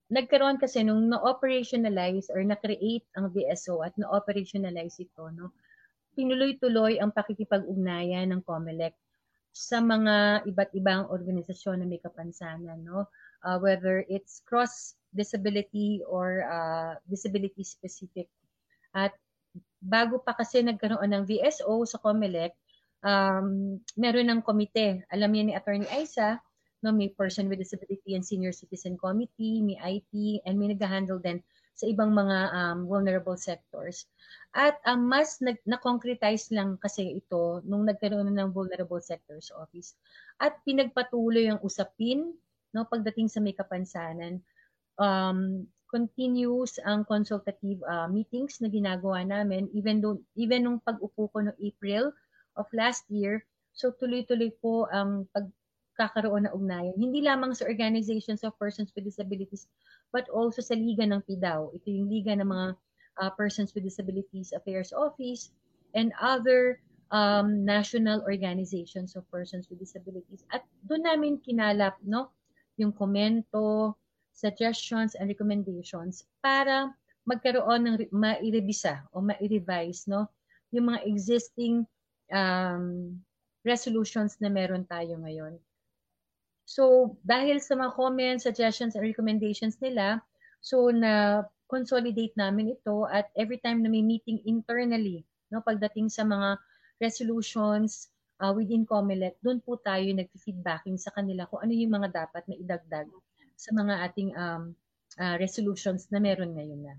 nagkaroon kasi nung na-operationalize or na-create ang VSO at na-operationalize ito, no? Pinuloy-tuloy ang pakikipag-ugnayan ng COMELEC sa mga iba't ibang organisasyon na may kapansanan, no? Whether it's cross-disability or disability-specific. At bago pa kasi nagkaroon ng VSO sa COMELEC, meron ng komite. Alam niya ni Attorney Aiza, no, may Person with Disability and Senior Citizen Committee, may IT, and may nag-handle din sa ibang mga vulnerable sectors. At mas na-concretize lang kasi ito nung nagkaroon ng Vulnerable Sectors Office. At pinagpatuloy ang usapin, no, pagdating sa may kapansanan. Continues ang consultative meetings na ginagawa namin even nung pag-upo ko noong April of last year. So tuloy-tuloy po ang pagkakaroon ng ugnayan. Hindi lamang sa organizations of persons with disabilities, but also sa Liga ng PIDAW. Ito yung Liga ng mga Persons with Disabilities Affairs Office and other national organizations of persons with disabilities. At doon namin kinalap, no, yung komento, suggestions, and recommendations para magkaroon ng mairebisa o mairevise, no, yung mga existing resolutions na meron tayo ngayon. So, dahil sa mga comments, suggestions, and recommendations nila, so na-consolidate namin ito at every time na may meeting internally, no, pagdating sa mga resolutions within COMELEC, doon po tayo nag-feedbacking sa kanila kung ano yung mga dapat na idagdag sa mga ating resolutions na meron ngayon na.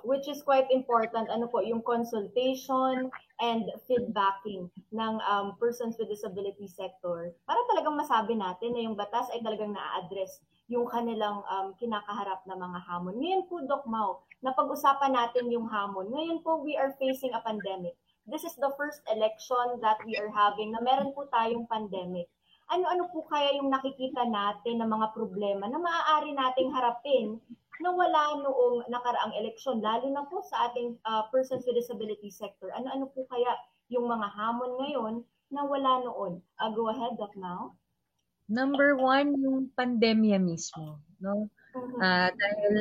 Which is quite important, ano po, yung consultation and feedbacking ng persons with disability sector para talagang masabi natin na yung batas ay talagang na-address yung kanilang kinakaharap na mga hamon. Ngayon po, Doc Mau, napag-usapan natin yung hamon. Ngayon po, we are facing a pandemic. This is the first election that we are having na meron po tayong pandemic. Ano-ano po kaya yung nakikita natin ng mga problema na maaari nating harapin na wala noong nakaraang eleksyon, lalo na po sa ating persons with disability sector? Ano-ano po kaya yung mga hamon ngayon na wala noon? Go ahead, Doc Mau. Number one, yung pandemya mismo, no? Dahil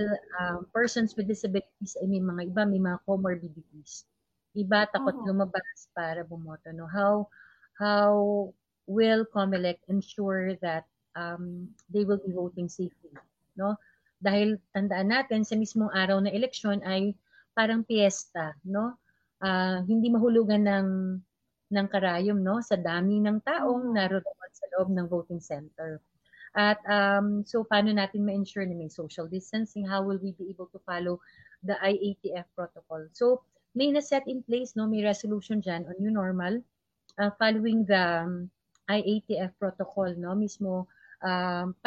persons with disabilities, I mean, mga iba, may mga comorbidities. Iba takot lumabas para bumoto, no? How will COMELEC ensure that they will be voting safely, no? Dahil tandaan natin sa mismong araw na eleksyon ay parang piyesta, no? Hindi mahulugan ng karayom, no, sa dami ng taong naroon sa loob ng voting center. At so paano natin ma-ensure na may social distancing? How will we be able to follow the IATF protocol? So may na-set in place, no, may resolution dyan on new normal following the IATF protocol, no, mismo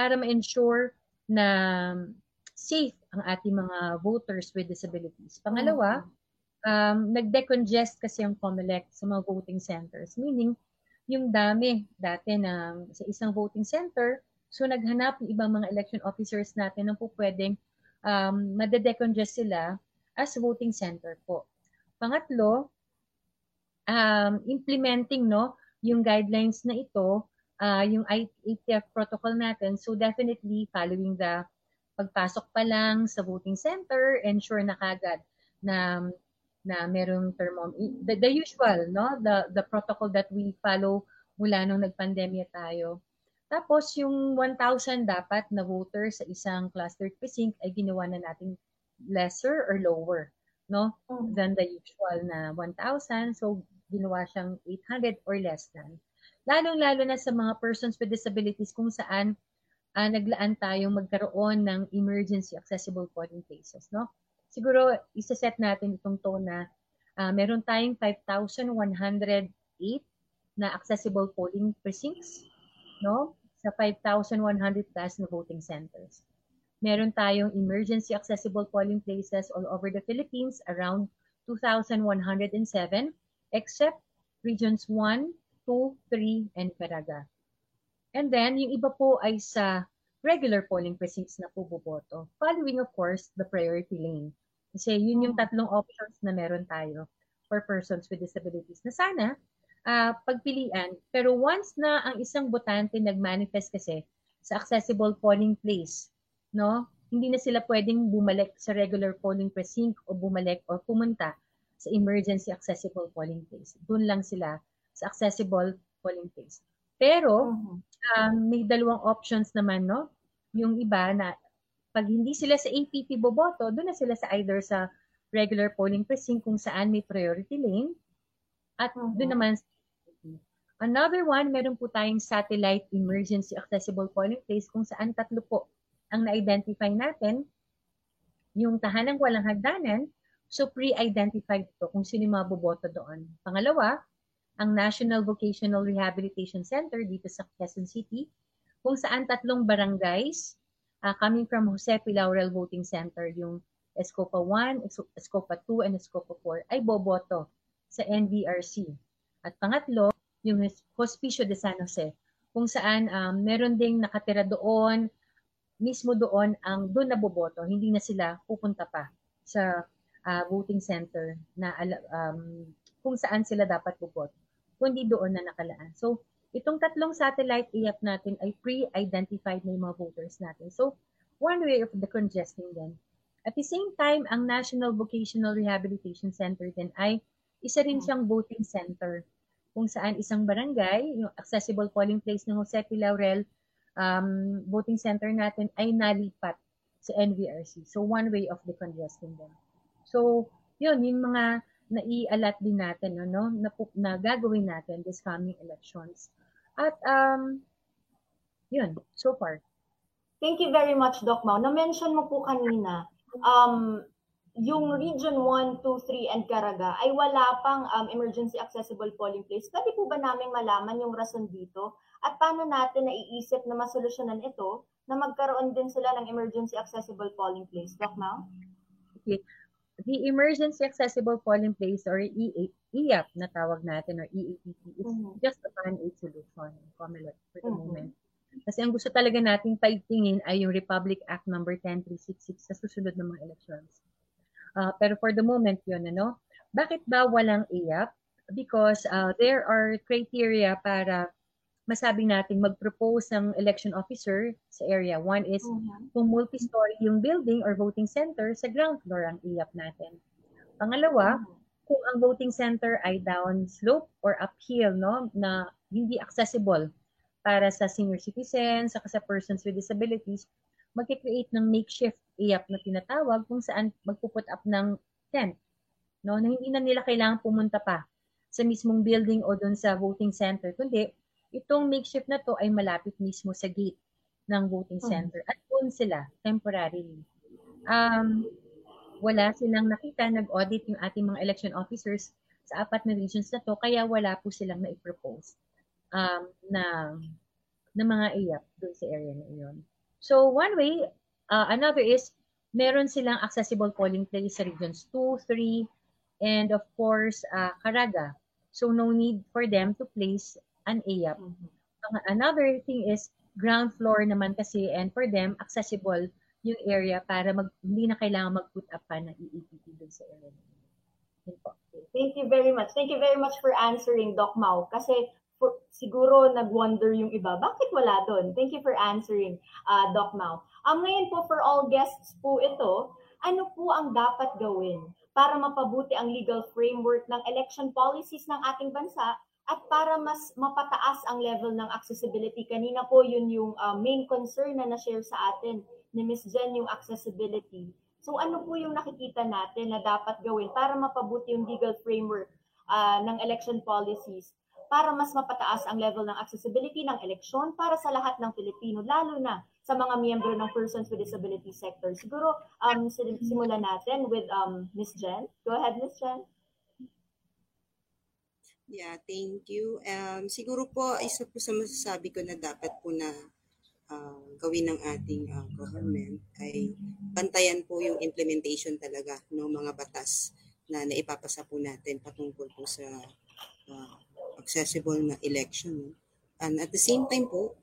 para ma-ensure na safe ang ating mga voters with disabilities. Pangalawa, nag-decongest kasi ang COMELEC sa mga voting centers, meaning yung dami dati na sa isang voting center, so naghanap ng ibang mga election officers natin na po pwedeng madedecongest sila as voting center po. Pangatlo, implementing, no, yung guidelines na ito, yung IATF protocol natin. So definitely following the pagpasok pa lang sa voting center, ensure na kagad na merong the usual, no, the protocol that we follow mula nung nagpandemya tayo. Tapos yung 1,000 dapat na voter sa isang clustered precinct ay ginawa na natin lesser or lower, no, than the usual na 1,000. So ginawa siyang 800 or less than. Lalong-lalo na sa mga persons with disabilities kung saan naglaan tayong magkaroon ng emergency accessible polling places, no? Siguro isa-set natin itong tone na meron tayong 5,108 na accessible polling precincts, no? Sa 5,100 plus na voting centers. Meron tayong emergency accessible polling places all over the Philippines, around 2,107. Except regions 1, 2, 3, and Caraga. And then, yung iba po ay sa regular polling precincts na po boboto. Following, of course, the priority lane. Kasi yun yung tatlong options na meron tayo for persons with disabilities na sana pagpilian. Pero once na ang isang botante nag-manifest kasi sa accessible polling place, no, hindi na sila pwedeng bumalik sa regular polling precinct o bumalik o pumunta sa emergency accessible polling place. Doon lang sila sa accessible polling place. Pero may dalawang options naman, no? Yung iba na pag hindi sila sa APP boboto, doon na sila sa either sa regular polling precinct kung saan may priority lane. At doon naman, another one, meron po tayong satellite emergency accessible polling place kung saan tatlo po ang na-identify natin. Yung tahanang walang hagdanan, so pre-identified po kung sino yung maboboto doon. Pangalawa, ang National Vocational Rehabilitation Center dito sa Quezon City, kung saan tatlong barangays coming from Jose P. Laurel Voting Center, yung Escopa 1, Escopa 2, and Escopa 4 ay boboto sa NVRC. At pangatlo, yung Hospicio de San Jose, kung saan meron ding nakatira doon, mismo doon ang doon naboboto, hindi na sila pupunta pa sa voting center na kung saan sila dapat boboto, kundi doon na nakalaan. So, itong tatlong satellite AF natin ay pre-identified na yung mga voters natin. So, one way of decongesting them. At the same time, ang National Vocational Rehabilitation Center din ay isa rin siyang voting center kung saan isang barangay, yung accessible polling place ng Jose P. Laurel voting center natin ay nalipat sa NVRC. So, one way of decongesting them. So, yun, yung mga naialat din natin, ano, na gagawin natin this coming elections. At, yun, so far. Thank you very much, Doc Mau. Na-mention mo po kanina, yung Region 1, 2, 3, and Caraga ay wala pang emergency accessible polling place. Pwede po ba namin malaman yung rason dito? At paano natin naiisip na masolusyonan ito na magkaroon din sila ng emergency accessible polling place? Doc Mau? Okay. The Emergency Accessible Polling Place or EAP na tawag natin or EAPP is just a pan-aid solution in COMELEC for the moment. Kasi ang gusto talaga nating paitingin ay yung Republic Act No. 10366 sa susunod ng mga elections. Pero for the moment yun, ano? Bakit ba walang EAP? Because there are criteria para masabi natin mag-propose ng election officer sa area. One is kung multi-story yung building or voting center, sa ground floor ang IAP natin. Pangalawa, kung ang voting center ay down slope or uphill, no, na hindi accessible para sa senior citizens, sa persons with disabilities, mag-create ng makeshift IAP na tinatawag kung saan magpuput up ng tent, no, na hindi na nila kailangan pumunta pa sa mismong building o doon sa voting center, kundi itong makeshift na to ay malapit mismo sa gate ng voting center. At doon sila, temporarily. Wala silang nakita, nag-audit yung ating mga election officers sa apat na regions na to, kaya wala po silang naipropose na mga IAP doon sa area na iyon. So one way, another is, meron silang accessible polling place sa regions 2, 3, and of course, Caraga. So no need for them to place an AAP. Another thing is ground floor naman kasi, and for them, accessible yung area para hindi na kailangan mag-put up pa ng EAPP dun sa area. Thank you very much. Thank you very much for answering, Doc Mau. Kasi siguro nag-wonder yung iba, bakit wala dun? Thank you for answering, Doc Mau. Ngayon po, for all guests po ito, ano po ang dapat gawin para mapabuti ang legal framework ng election policies ng ating bansa at para mas mapataas ang level ng accessibility? Kanina po yun yung main concern na na-share sa atin ni Ms. Jen, yung accessibility. So ano po yung nakikita natin na dapat gawin para mapabuti yung legal framework ng election policies para mas mapataas ang level ng accessibility ng eleksyon para sa lahat ng Pilipino, lalo na sa mga miyembro ng persons with disability sector? Siguro simulan natin with Ms. Jen. Go ahead, Ms. Jen. Yeah, thank you. Siguro po, isa po sa masasabi ko na dapat po na gawin ng ating government ay bantayan po yung implementation talaga ng mga batas na naipapasa po natin patungkol po sa accessible na election. And at the same time po,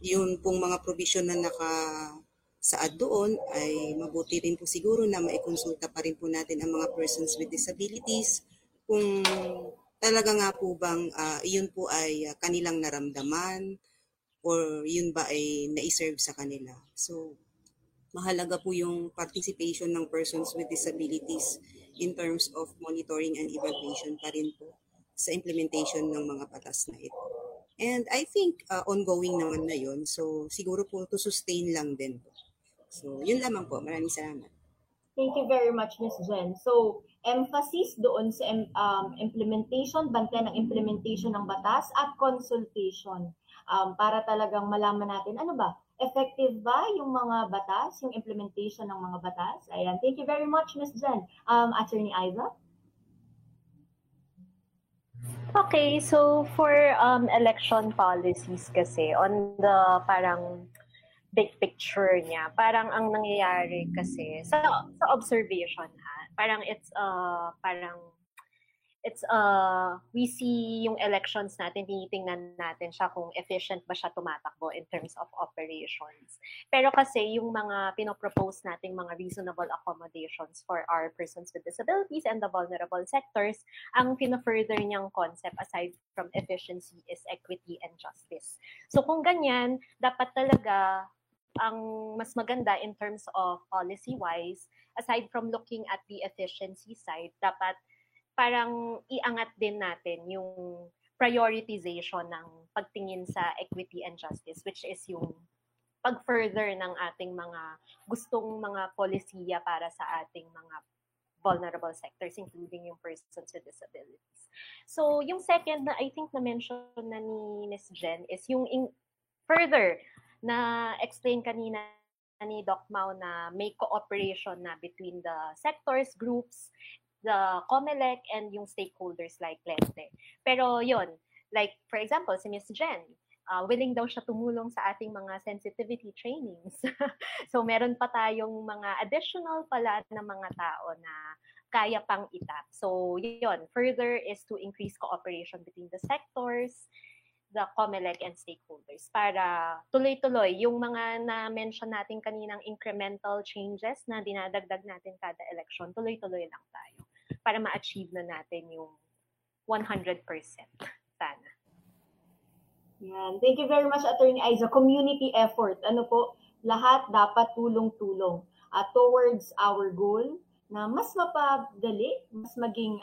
yun pong mga provision na nakasaad doon ay mabuti rin po siguro na maikonsulta pa rin po natin ang mga persons with disabilities kung talaga nga po bang yun po ay kanilang naramdaman or yun ba ay naiserve sa kanila. So, mahalaga po yung participation ng persons with disabilities in terms of monitoring and evaluation pa rin po sa implementation ng mga batas na ito. And I think ongoing naman na yun. So, siguro po to sustain lang din po. So, yun lamang po. Maraming salamat. Thank you very much, Ms. Jen. So, emphasis doon sa implementation, bantay ng implementation ng batas at consultation para talagang malaman natin ano ba, effective ba yung mga batas, yung implementation ng mga batas. Ayan, thank you very much, Ms. Jen. Attorney Aiza? Okay, so for election policies kasi, on the parang big picture niya, parang ang nangyayari kasi sa observation ha, parang we see yung elections natin, tinitingnan natin siya kung efficient ba siya tumatakbo in terms of operations. Pero kasi yung mga pinopropose nating mga reasonable accommodations for our persons with disabilities and the vulnerable sectors, ang pinofurther niyang concept aside from efficiency is equity and justice. So kung ganyan, dapat talaga ang mas maganda in terms of policy-wise, aside from looking at the efficiency side, dapat parang iangat din natin yung prioritization ng pagtingin sa equity and justice, which is yung pag-further ng ating mga gustong mga polisiya para sa ating mga vulnerable sectors, including yung persons with disabilities. So yung second na I think na-mention na ni Ms. Jen is yung further na explain kanina ni Doc Mau na may cooperation na between the sectors, groups, the COMELEC, and yung stakeholders like Lente. Pero yun, like for example, si Ms. Jen, willing daw siya tumulong sa ating mga sensitivity trainings. So meron pa tayong mga additional pala ng mga tao na kaya pang itap. So yun, further is to increase cooperation between the sectors, the COMELEC, and stakeholders para tuloy-tuloy yung mga na-mention natin kaninang incremental changes na dinadagdag natin kada election, tuloy-tuloy lang tayo para ma-achieve na natin yung 100% sana. Yan. Thank you very much, Attorney Aiza. Community effort. Ano po, lahat dapat tulong-tulong towards our goal na mas mapadali, mas maging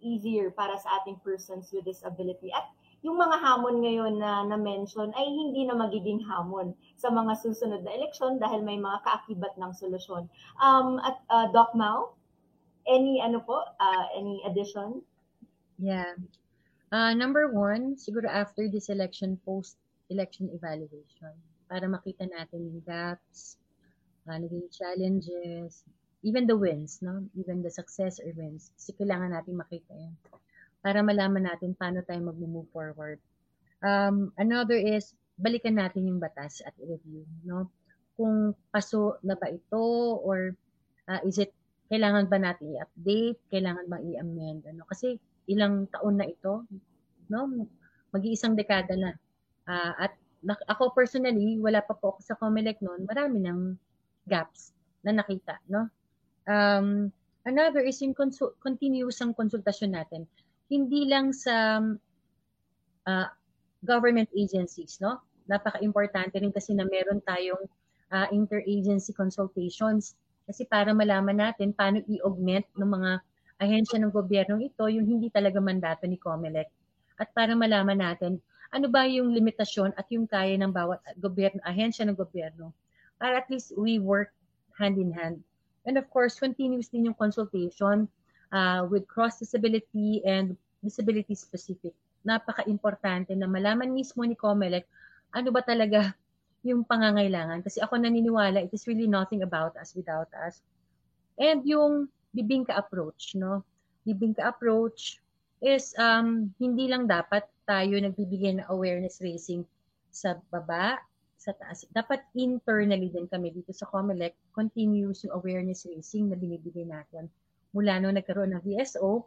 easier para sa ating persons with disability. At yung mga hamon ngayon na na-mention ay hindi na magiging hamon sa mga susunod na eleksyon dahil may mga kaakibat ng solusyon. Doc Mau, any addition? Yeah. Number one, siguro after this election, post-election evaluation para makita natin yung gaps, naging challenges, even the wins, no? Even the success or wins. Kasi kailangan natin makita yan para malaman natin paano tayo mag-move forward. Another is, balikan natin yung batas at review, no? Kung paso na ba ito or is it, kailangan ba natin i-update? Kailangan bang i-amend? Ano? Kasi ilang taon na ito, no? Mag-iisang dekada na. At ako personally, wala pa po ako sa COMELEC noon, marami ng gaps na nakita, no? Another is yung continuous ang konsultasyon natin. Hindi lang sa government agencies, no? Napaka-importante rin kasi na meron tayong interagency consultations kasi para malaman natin paano i-augment ng mga ahensya ng gobyerno ito yung hindi talaga mandato ni COMELEC. At para malaman natin ano ba yung limitasyon at yung kaya ng bawat gobyerno, ahensya ng gobyerno para at least we work hand in hand. And of course, continuous din yung consultation with cross-disability and disability-specific. Napaka-importante na malaman mismo ni COMELEC ano ba talaga yung pangangailangan. Kasi ako naniniwala, it is really nothing about us without us. And yung bibingka approach, no? Bibingka approach is hindi lang dapat tayo nagbibigay ng awareness raising sa baba, sa taas. Dapat internally din kami dito sa COMELEC, continuous yung awareness raising na binibigay natin. Mula nung nagkaroon ng VSO,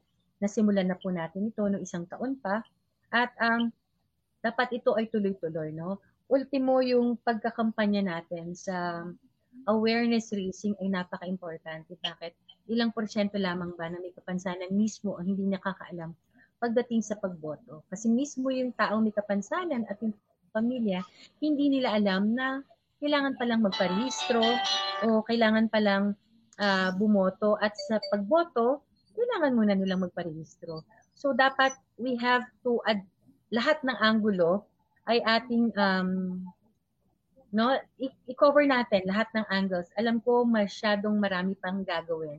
nasimulan na po natin ito nung isang taon pa. At dapat ito ay tuloy-tuloy, no? Ultimo yung pagkakampanya natin sa awareness raising ay napaka-importante. Bakit? Ilang porsyento lamang ba na may kapansanan mismo ang hindi nakakaalam pagdating sa pagboto? Kasi mismo yung taong may kapansanan at yung pamilya, hindi nila alam na kailangan palang magparehistro o kailangan palang bumoto, at sa pagboto, kailangan muna nilang magparehistro. So dapat we have to add lahat ng anggulo ay ating no? I-cover natin lahat ng angles. Alam ko masyadong marami pang gagawin,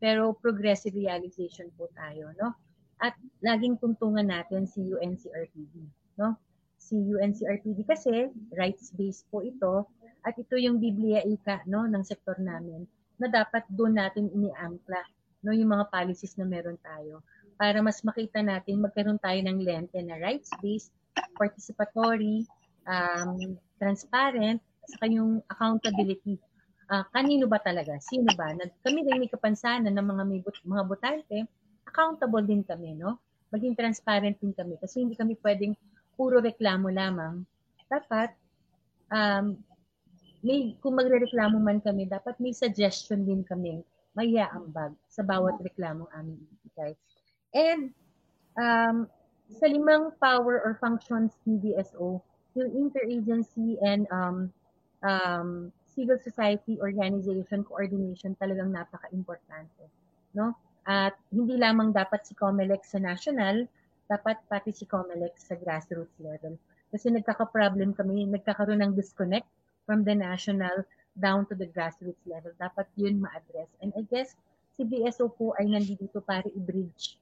pero progressive realization po tayo, no? At laging tuntungan natin si UN CRPD, no? Si UN CRPD kasi rights-based po ito, at ito yung Biblia ika, no, ng sektor namin, na dapat doon natin iniangkla, no, yung mga policies na meron tayo para mas makita natin, magkaroon tayo ng lente na rights-based, participatory, transparent, saka yung accountability. Kanino ba talaga? Sino ba? Kami na inikapansanan ng mga botante, accountable din kami, no? Maging transparent din kami kasi hindi kami pwedeng puro reklamo lamang. Dapat, kung magre-reklamo man kami, dapat may suggestion din kami, may yaambag sa bawat reklamong aming ibigay. And sa 5 power or functions ni DSO, yung interagency and civil society organization coordination talagang napaka-importante, no? At hindi lamang dapat si COMELEC sa national, dapat pati si COMELEC sa grassroots level. Kasi nagkaka-problem kami, nagkakaroon ng disconnect from the national down to the grassroots level. Dapat yun ma-address. And I guess si DSO po ay nandito para i-bridge,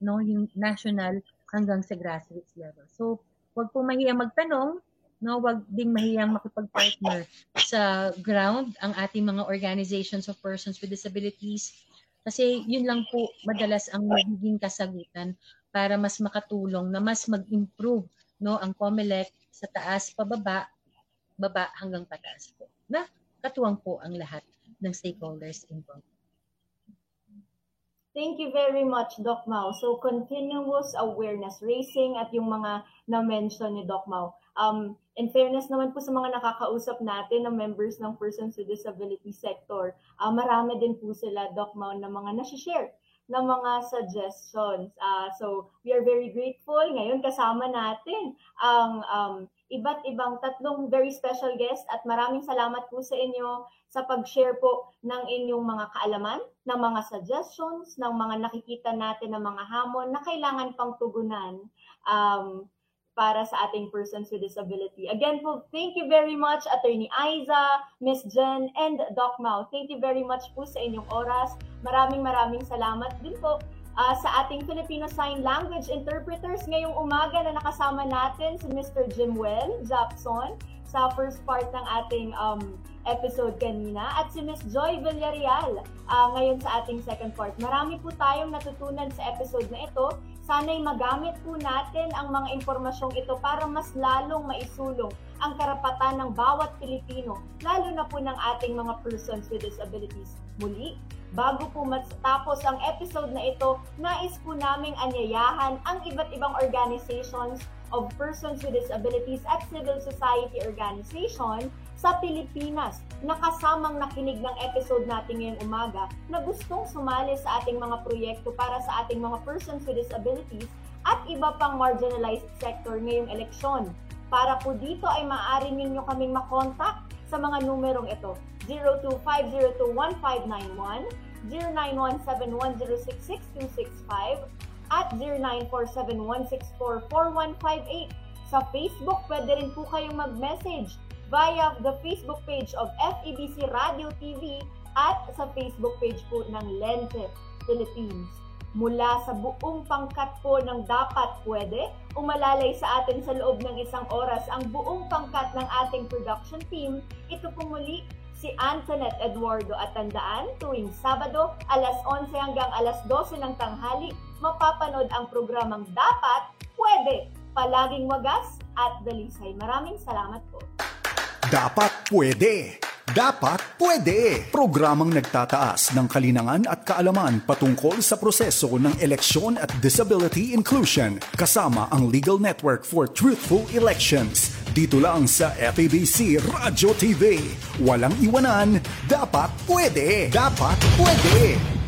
no, yung national hanggang sa grassroots level. So, wag po mahiyang magtanong, no, wag ding mahiyang makipag-partner sa ground ang ating mga organizations of persons with disabilities kasi yun lang po madalas ang magiging kasagutan para mas makatulong na mas mag-improve, no, ang COMELEC sa taas pababa, baba hanggang pataas po. Na katuwang po ang lahat ng stakeholders involved. Thank you very much, Doc Mau. So, continuous awareness raising at yung mga na-mention ni Doc Mau. In fairness naman po sa mga nakakausap natin na members ng persons with disability sector, marami din po sila, Doc Mau, na mga nasi-share na mga suggestions. So, we are very grateful. Ngayon, kasama natin ang iba't ibang 3 very special guests at maraming salamat po sa inyo sa pag-share po ng inyong mga kaalaman, ng mga suggestions, ng mga nakikita natin ng mga hamon na kailangan pang tugunan para sa ating persons with disability. Again po, thank you very much Attorney Aiza, Ms. Jen, and Doc Mau. Thank you very much po sa inyong oras. Maraming salamat din po sa ating Filipino Sign Language Interpreters ngayong umaga na nakasama natin si Mr. Jimwell Japson sa first part ng ating episode kanina at si Ms. Joy Villarreal ngayon sa ating second part. Marami po tayong natutunan sa episode na ito. Sana'y magamit po natin ang mga impormasyong ito para mas lalong maisulong ang karapatan ng bawat Pilipino, lalo na po ng ating mga persons with disabilities. Muli, bago po matapos ang episode na ito, nais po naming anyayahan ang iba't ibang organizations of persons with disabilities at civil society organization sa Pilipinas na kasamang nakinig ng episode natin ngayong umaga na gustong sumali sa ating mga proyekto para sa ating mga persons with disabilities at iba pang marginalized sector ngayong eleksyon. Para po dito ay maaari ninyo kaming makontak sa mga numerong ito. 025021591, 09171066265, at 09471644158. Sa Facebook, pwede rin po kayong mag-message via the Facebook page of FEBC Radio TV at sa Facebook page po ng Lente Philippines. Mula sa buong pangkat po ng Dapat Pwede, umalalay sa atin sa loob ng 1 oras ang buong pangkat ng ating production team. Ito po muli si Antoinette Eduardo at tandaan, tuwing Sabado, alas 11 hanggang alas 12 ng tanghali, mapapanood ang programang Dapat, Pwede, palaging wagas at dalisay. Maraming salamat po. Dapat, Pwede! Dapat, Pwede! Programang nagtataas ng kalinangan at kaalaman patungkol sa proseso ng eleksyon at disability inclusion kasama ang Legal Network for Truthful Elections. Dito lang sa FEBC Radio TV. Walang iwanan, dapat pwede! Dapat pwede!